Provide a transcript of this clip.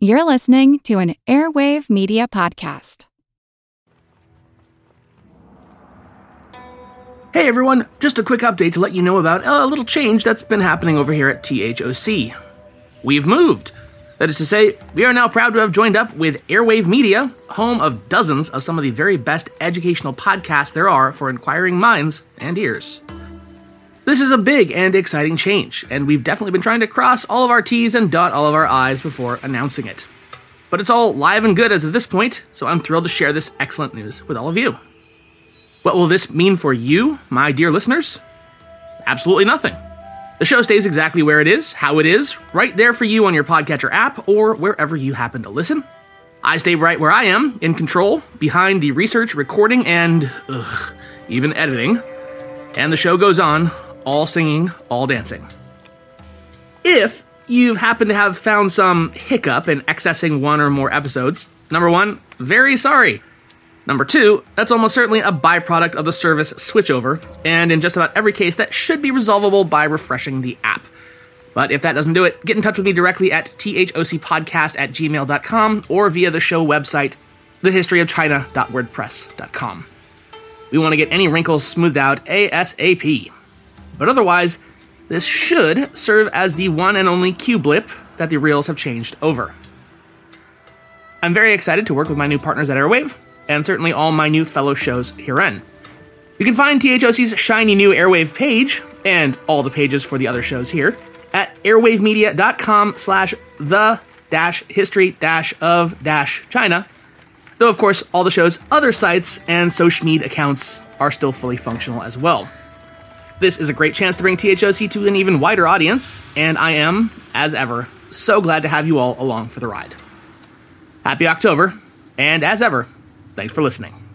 You're listening to an Airwave Media podcast. Hey everyone, just a quick update to let you know about a little change that's been happening over here at THOC. We've moved. That is to say, we are now proud to have joined up with Airwave Media, home of dozens of some of the very best educational podcasts there are for inquiring minds and ears. This is a big and exciting change, and we've definitely been trying to cross all of our T's and dot all of our I's before announcing it. But it's all live and good as of this point, so I'm thrilled to share this excellent news with all of you. What will this mean for you, my dear listeners? Absolutely nothing. The show stays exactly where it is, how it is, right there for you on your podcatcher app or wherever you happen to listen. I stay right where I am, in control, behind the research, recording, and even editing. And the show goes on, all singing, all dancing. If you've happened to have found some hiccup in accessing one or more episodes, number one, very sorry. Number two, that's almost certainly a byproduct of the service switchover, and in just about every case, that should be resolvable by refreshing the app. But if that doesn't do it, get in touch with me directly at thocpodcast@gmail.com or via the show website, thehistoryofchina.wordpress.com. We want to get any wrinkles smoothed out ASAP. But otherwise, this should serve as the one and only Q blip that the reels have changed over. I'm very excited to work with my new partners at Airwave, and certainly all my new fellow shows herein. You can find THOC's shiny new Airwave page, and all the pages for the other shows here, at airwavemedia.com/the-history-of-china, though of course all the show's other sites and social media accounts are still fully functional as well. This is a great chance to bring THOC to an even wider audience, and I am, as ever, so glad to have you all along for the ride. Happy October, and as ever, thanks for listening.